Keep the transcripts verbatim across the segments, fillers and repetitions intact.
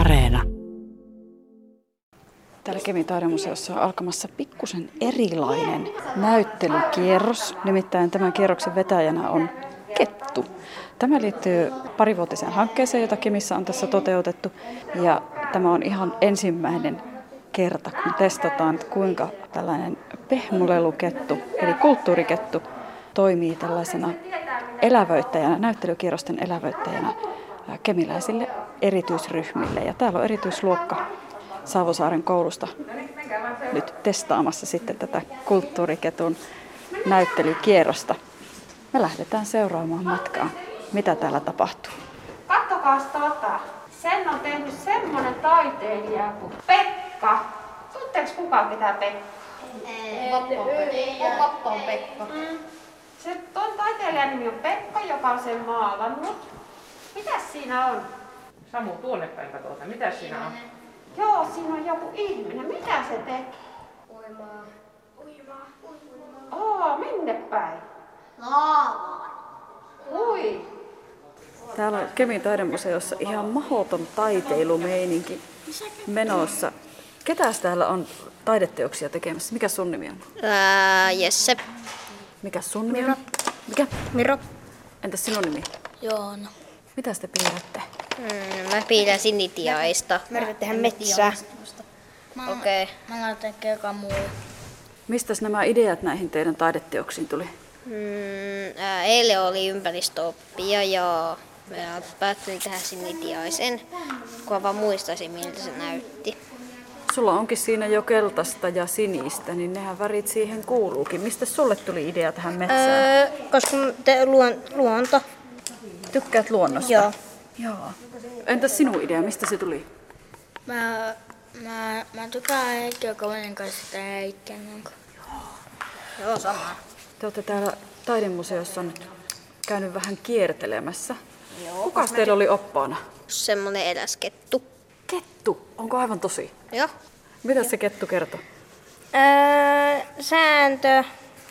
Areena. Täällä Kemin taidemuseossa on alkamassa pikkusen erilainen näyttelykierros. Nimittäin tämän kierroksen vetäjänä on kettu. Tämä liittyy parivuotiseen hankkeeseen, jota Kemissä on tässä toteutettu. Ja tämä on ihan ensimmäinen kerta, kun testataan, kuinka tällainen pehmolelukettu, eli kulttuurikettu, toimii tällaisena elävöittäjänä, näyttelykierrosten elävöittäjänä kemiläisille erityisryhmille. Ja täällä on erityisluokka Saavosaaren koulusta nyt testaamassa sitten tätä kulttuuriketun näyttelykierrosta. Me lähdetään seuraamaan matkaa, mitä täällä tapahtuu. Kattokaa tota. Sen on tehnyt semmoinen taiteilija kuin Pekka. Tutteeks kukaan ketään Pekka? Ei. Pappa on Pekka. Mm. Se tuon taiteilijan nimi on Pekka, joka on sen maalannut. Mitäs siinä on? Samu, tuonne päin katsotaan. Mitäs siinä on? Joo, siinä on joku ihminen. Mitä se tekee? Uimaa. Uimaa. Uimaa. Oo, minne päin? Laavaan. Ui. Täällä on Kemin taidemuseossa ihan mahoton taiteilumeininki menossa. Ketäs täällä on taideteoksia tekemässä? Mikä sun nimi on? Ää, Jesse. Mikä sun nimi on? Mikä? Miro. Entäs sinun nimi? Joona. Mitäs te piirrätte? Mm, mä piirrän sinitiaista. Mä yritän tehdä metsää. Okei. Okay. Mä laitan kekaan muu. Mistäs nämä ideat näihin teidän taideteoksiin tuli? Mm, ää, eilen oli ympäristöoppia ja mä päättelin tehdä sinitiaisen, kun vaan muistaisin miltä se näytti. Sulla onkin siinä jo keltaista ja sinistä, niin nehän värit siihen kuuluukin. Mistä sulle tuli idea tähän metsään? Öö, koska te, luon, luonto. Tykkäät luonnosta? Joo. Joo. Entäs sinun idea, mistä se tuli? Mä, mä, mä tykkään Heikki ja Kavanen kanssa sitä Heikkiä. Joo. Joo, sama. Te olette täällä taidemuseossa nyt käynyt vähän kiertelemässä. Joo. Kukas teillä oli oppaana? Semmoinen eläs kettu. Kettu? Onko aivan tosi? Joo. Mitä se kettu kertoo? Öö, sääntö.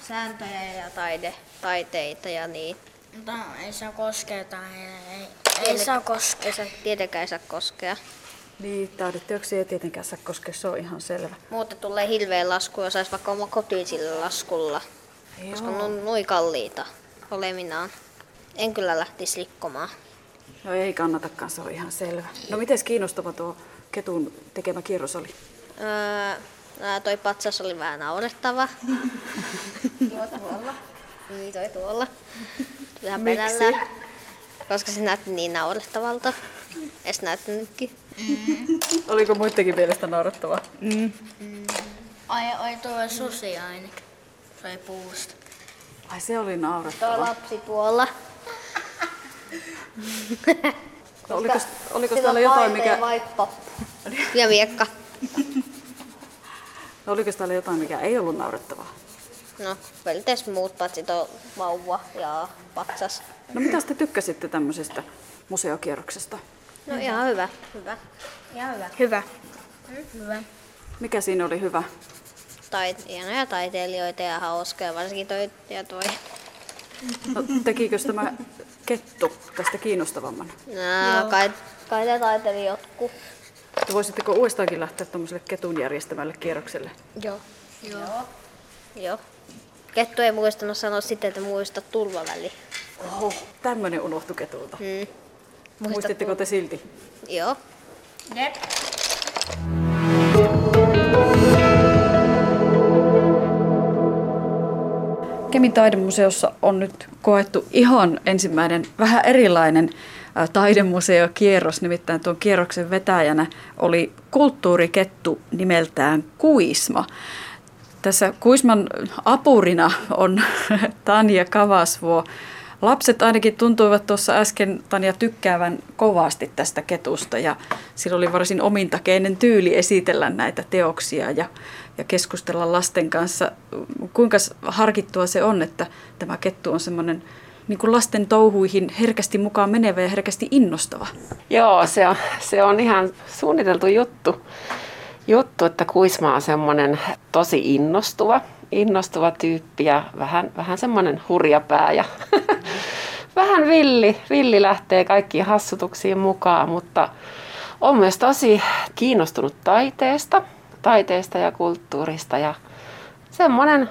Sääntöjä ja taide, taiteita ja niin. Mutta no, ei saa koskea tai ei, ei, ei saa koskea. Ei saa, tietenkään ei saa koskea. Niin, taideteoksia ei tietenkään saa koskea, se on ihan selvä. Muuten tulee hilveä lasku ja saisi vaikka oma kotiin sillä laskulla. Joo. Koska ne on noin kalliita oleminaan. En kyllä lähtisi rikkomaan. No ei kannatakaan, se on ihan selvä. No mites kiinnostava tuo ketun tekemä kierros oli? Öö, toi patsas oli vähän naurettava. Joo, tuolla. Niin, toi tuolla. Vähän pelällä. Koska se näytti niin naurettavalta. Ees näyttänytkin. Mm. Oliko muidenkin mielestä naurettavaa? Mm. Mm. Ai, ai tuo susi ainakin. Se oli puusta. Ai se oli naurettava. Tuo lapsi tuolla. No, oliko oliko täällä jotain mikä vaippa. Ja miekka. No, oliko täällä jotain mikä ei ollut naurettavaa? No, pelkäs muut patsit on vauva ja patsas. No mitä te tykkäsitte tämmöisestä museokierroksesta? No ihan hyvä, hyvä. Ihan hyvä. Hyvä. Hyvä. Mikä siinä oli hyvä? Tait- hienoja taiteilijoita ja hauskaa, varsinkin toi ja toi. No, tekikö tämä kettu tästä kiinnostavamman? No, kai, kai ne taiteli jotkut. Voisitteko uudestaankin lähteä tuollaiselle ketun järjestämälle kierrokselle? Joo. Joo. Joo. Kettu ei muistanut sanoa sitten, että muista turvaväli. Oho, tämmönen unohtui ketulta. Mm. Muistitteko tul- te silti? Joo. Jep. Kemin taidemuseossa on nyt koettu ihan ensimmäinen vähän erilainen taidemuseokierros, nimittäin tuon kierroksen vetäjänä oli kulttuurikettu nimeltään Kuisma. Tässä Kuisman apurina on Tania Kavasvuo. Lapset ainakin tuntuivat tuossa äsken Tania tykkäävän kovasti tästä ketusta ja sillä oli varsin omintakeinen tyyli esitellä näitä teoksia ja, ja keskustella lasten kanssa. Kuinka harkittua se on, että tämä kettu on semmoinen niin kuin lasten touhuihin herkästi mukaan menevä ja herkästi innostava? Joo, se on, se on ihan suunniteltu juttu. Juttu, että Kuisma on semmoinen tosi innostuva, innostuva tyyppi ja vähän, vähän semmoinen hurjapää ja vähän villi, villi lähtee kaikkiin hassutuksiin mukaan, mutta olen myös tosi kiinnostunut taiteesta, taiteesta ja kulttuurista ja semmoinen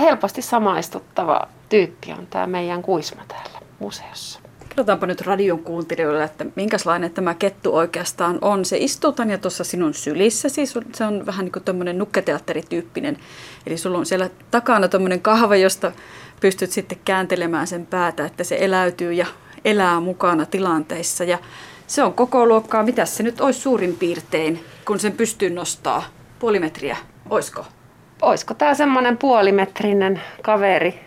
helposti samaistuttava tyyppi on tämä meidän Kuisma täällä museossa. Kerrotaanpa nyt radion kuuntelijoille, että minkälainen tämä kettu oikeastaan on. Se istuu Tanja tuossa sinun sylissä, siis se on vähän niin kuin tuommoinen nukketeatterityyppinen. Eli sulla on siellä takana tuommoinen kahva, josta pystyt sitten kääntelemään sen päätä, että se eläytyy ja elää mukana tilanteissa. Ja se on koko luokkaa, mitä se nyt olisi suurin piirtein, kun sen pystyy nostaa puoli metriä, oisko? Oisko tämä semmoinen puolimetrinen kaveri?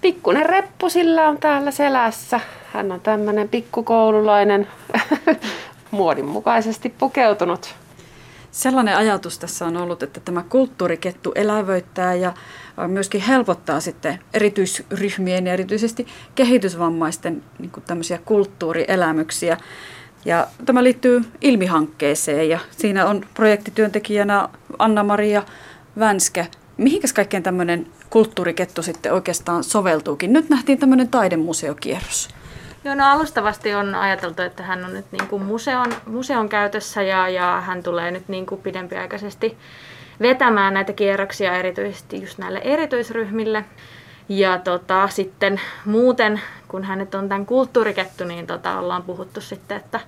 Pikkunen reppu sillä on täällä selässä. Hän on tämmöinen pikkukoululainen, muodin mukaisesti pukeutunut. Sellainen ajatus tässä on ollut, että tämä kulttuurikettu elävöittää ja myöskin helpottaa sitten erityisryhmien ja erityisesti kehitysvammaisten niin kuin tämmöisiä kulttuurielämyksiä. Ja tämä liittyy Ilmi-hankkeeseen ja siinä on projektityöntekijänä Anna-Maria Vänskä. Mihinkäs kaikkeen tämmöinen kulttuurikettu sitten oikeastaan soveltuukin? Nyt nähtiin tämmöinen taidemuseokierros. Joo, no alustavasti on ajateltu, että hän on nyt niin kuin museon, museon käytössä ja, ja hän tulee nyt niin kuin pidempiaikaisesti vetämään näitä kierroksia erityisesti just näille erityisryhmille. Ja tota, sitten muuten, kun hänet on tämän kulttuurikettu, niin tota, ollaan puhuttu sitten, että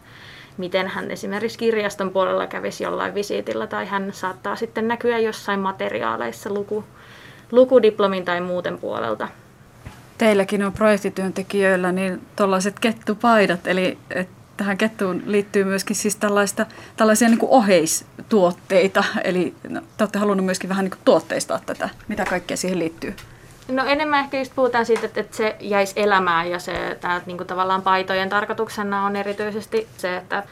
miten hän esimerkiksi kirjaston puolella kävisi jollain visiitillä tai hän saattaa sitten näkyä jossain materiaaleissa luku, lukudiplomin tai muuten puolelta. Teilläkin on projektityöntekijöillä niin tuollaiset kettupaidat, eli tähän kettuun liittyy myöskin siis tällaista, tällaisia niin kuin oheistuotteita, eli no, te olette halunneet myöskin vähän niin kuin tuotteistaa tätä, mitä kaikkea siihen liittyy? No enemmän ehkä just puhutaan siitä, että se jäisi elämään ja se tää, niin kuin tavallaan paitojen tarkoituksena on erityisesti se, että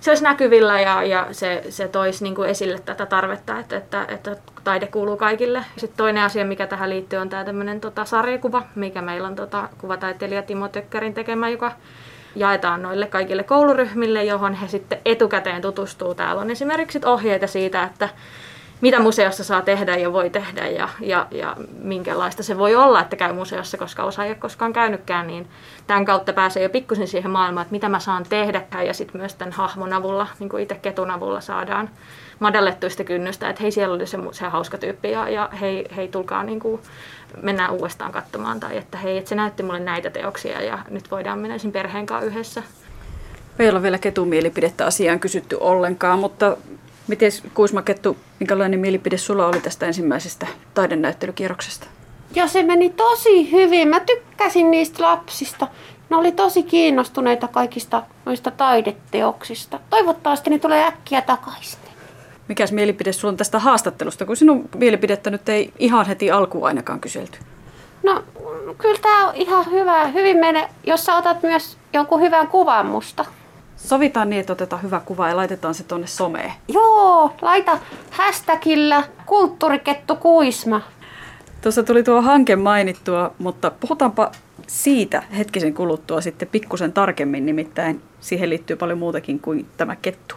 se olisi näkyvillä ja, ja se, se toisi niin kuin esille tätä tarvetta, että, että, että taide kuuluu kaikille. Sitten toinen asia, mikä tähän liittyy, on tämä tämmöinen tota, sarjakuva, mikä meillä on tota, kuvataiteilija Timo Tökkärin tekemä, joka jaetaan noille kaikille kouluryhmille, johon he sitten etukäteen tutustuu. Täällä on esimerkiksi ohjeita siitä, että mitä museossa saa tehdä ja voi tehdä ja, ja, ja minkälaista se voi olla, että käy museossa, koska osa ei ole koskaan käynytkään, niin tämän kautta pääsee jo pikkusen siihen maailmaan, että mitä mä saan tehdä ja sitten myös tämän hahmon avulla, niin kuin itse ketun avulla saadaan madallettua sitä kynnystä, että hei siellä oli se, se hauska tyyppi ja, ja hei, hei tulkaa niin kuin, mennään uudestaan katsomaan tai että hei, että se näytti mulle näitä teoksia ja nyt voidaan mennä sen perheen kanssa yhdessä. Ei ole vielä ketun mielipidettä asiaan kysytty ollenkaan, mutta miten Kuisma kettu, minkälainen mielipide sulla oli tästä ensimmäisestä taidenäyttelykierroksesta? Ja se meni tosi hyvin. Mä tykkäsin niistä lapsista. Ne oli tosi kiinnostuneita kaikista noista taideteoksista. Toivottavasti ne tulee äkkiä takaisin. Mikäs mielipide sulla on tästä haastattelusta, kun sinun mielipidettä nyt ei ihan heti alkuun ainakaan kyselty? No kyllä tää on ihan hyvä. Hyvin menee, jos sä otat myös jonkun hyvän kuvan musta. Sovitaan niin, että otetaan hyvä kuva ja laitetaan se tuonne someen. Joo, laita hashtagillä kulttuurikettu Kuisma. Tuossa tuli tuo hanke mainittua, mutta puhutaanpa siitä hetkisen kuluttua sitten pikkusen tarkemmin, nimittäin siihen liittyy paljon muutakin kuin tämä kettu.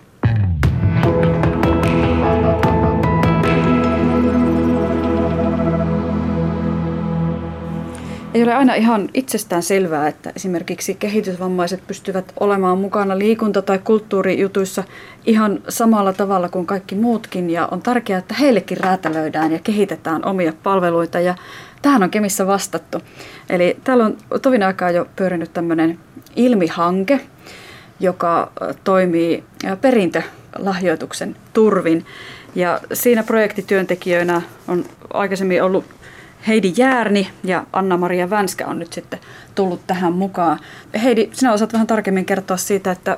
Ei ole aina ihan itsestään selvää, että esimerkiksi kehitysvammaiset pystyvät olemaan mukana liikunta- tai kulttuurijutuissa ihan samalla tavalla kuin kaikki muutkin. Ja on tärkeää, että heillekin räätälöidään ja kehitetään omia palveluita. Ja tähän on Kemissä vastattu. Eli täällä on tovin aikaa jo pyörinyt tämmöinen Ilmi-hanke, joka toimii perintölahjoituksen turvin. Ja siinä projektityöntekijöinä on aikaisemmin ollut Heidi Järni ja Anna-Maria Vänskä on nyt sitten tullut tähän mukaan. Heidi, sinä osaat vähän tarkemmin kertoa siitä, että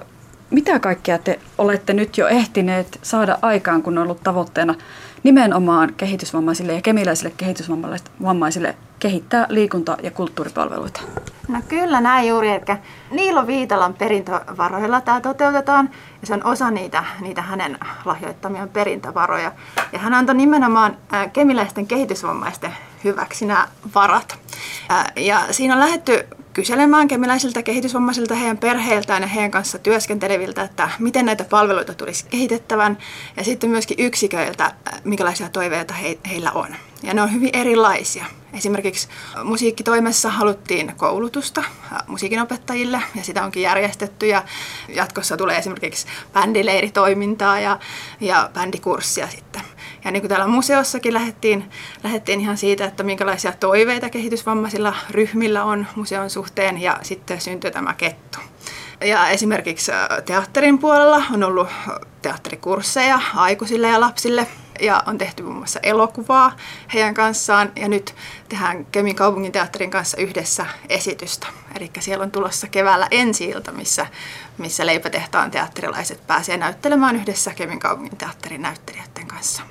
mitä kaikkea te olette nyt jo ehtineet saada aikaan, kun on ollut tavoitteena nimenomaan kehitysvammaisille ja kemiläisille kehitysvammaisille kehittää liikunta- ja kulttuuripalveluita? No kyllä näin juuri, eli Niilo Viitalan perintövaroilla tämä toteutetaan ja se on osa niitä, niitä hänen lahjoittamiaan perintövaroja. Ja hän antoi nimenomaan kemiläisten kehitysvammaisten hyväksi nämä varat. Ja siinä on lähdetty kyselemään kemiläisiltä kehitysvammaisilta, heidän perheiltään ja heidän kanssa työskenteleviltä, että miten näitä palveluita tulisi kehitettävän ja sitten myöskin yksiköiltä, minkälaisia toiveita he, heillä on. Ja ne on hyvin erilaisia. Esimerkiksi musiikkitoimessa haluttiin koulutusta musiikinopettajille ja sitä onkin järjestetty ja jatkossa tulee esimerkiksi bändileiritoimintaa ja, ja bändikurssia sitten. Ja niin kuin täällä museossakin lähdettiin, lähdettiin ihan siitä, että minkälaisia toiveita kehitysvammaisilla ryhmillä on museon suhteen ja sitten syntyi tämä kettu. Ja esimerkiksi teatterin puolella on ollut teatterikursseja aikuisille ja lapsille. Ja on tehty muun muassa elokuvaa heidän kanssaan ja nyt tehdään Kemin kaupungin teatterin kanssa yhdessä esitystä. Eli siellä on tulossa keväällä ensi-ilta, missä, missä Leipätehtaan teatterilaiset pääsee näyttelemään yhdessä Kemin kaupungin teatterin näyttelijöiden kanssa.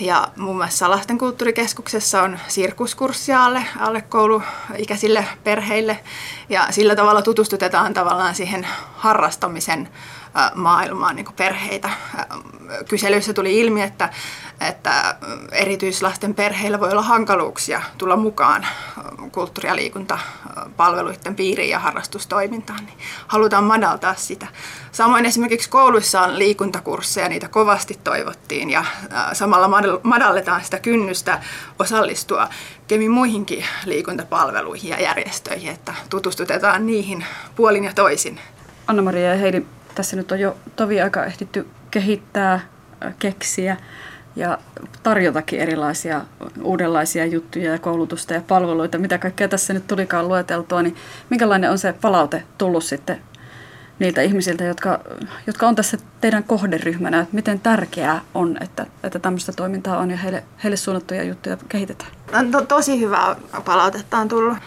Ja muun muassa lasten kulttuurikeskuksessa on sirkuskurssia alle, alle kouluikäisille perheille ja sillä tavalla tutustutetaan tavallaan siihen harrastamisen maailmaan niin kuin perheitä. Kyselyissä tuli ilmi, että, että erityislasten perheillä voi olla hankaluuksia tulla mukaan kulttuuri- ja liikuntapalveluiden piiriin ja harrastustoimintaan, niin halutaan madaltaa sitä. Samoin esimerkiksi kouluissa on liikuntakursseja, niitä kovasti toivottiin ja samalla madalletaan sitä kynnystä osallistua Kemin muihinkin liikuntapalveluihin ja järjestöihin, että tutustutetaan niihin puolin ja toisin. Anna-Maria ja Heidi, tässä nyt on jo tovi aika ehditty kehittää, keksiä ja tarjotakin erilaisia uudenlaisia juttuja ja koulutusta ja palveluita, mitä kaikkea tässä nyt tulikaan lueteltua, niin minkälainen on se palaute tullut sitten niiltä ihmisiltä, jotka, jotka on tässä teidän kohderyhmänä, että miten tärkeää on, että, että tämmöistä toimintaa on ja heille, heille suunnattuja juttuja kehitetään? To, tosi hyvää palautetta on tullut.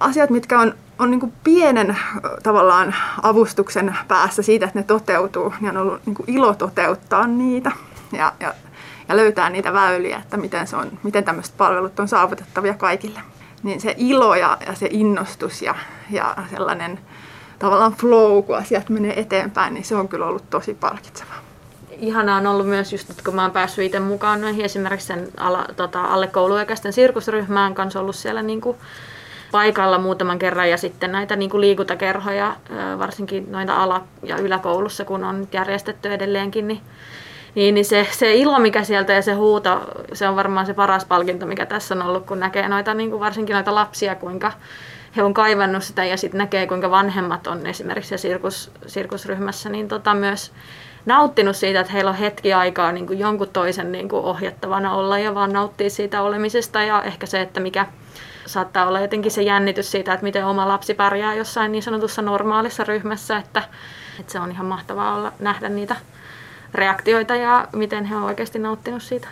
Asiat, mitkä on on niin kuin pienen tavallaan avustuksen päässä siitä, että ne toteutuu, niin on ollut niin kuin ilo toteuttaa niitä ja, ja, ja löytää niitä väyliä, että miten, se on, miten tämmöiset palvelut on saavutettavia kaikille. Niin se ilo ja, ja se innostus ja, ja sellainen tavallaan flow, kun asiat menee eteenpäin, niin se on kyllä ollut tosi palkitsevaa. Ihanaa on ollut myös just, että kun mä oon päässyt itse mukaan noihin, esimerkiksi sen ala, tota, alle kouluikäisten sirkusryhmään kanssa ollut siellä niin kuin paikalla muutaman kerran ja sitten näitä niin kuin liikuntakerhoja, varsinkin noita ala- ja yläkoulussa, kun on nyt järjestetty edelleenkin, niin, niin, niin se, se ilo, mikä sieltä ja se huuto, se on varmaan se paras palkinto, mikä tässä on ollut, kun näkee noita, niin kuin varsinkin noita lapsia, kuinka he on kaivannut sitä ja sitten näkee, kuinka vanhemmat on esimerkiksi sirkus, sirkusryhmässä niin tota myös nauttinut siitä, että heillä on hetki aikaa niin kuin jonkun toisen niin kuin ohjattavana olla ja vaan nauttia siitä olemisesta ja ehkä se, että mikä saattaa olla jotenkin se jännitys siitä, että miten oma lapsi pärjää jossain niin sanotussa normaalissa ryhmässä, että, että se on ihan mahtavaa olla, nähdä niitä reaktioita ja miten he on oikeasti nauttinut siitä.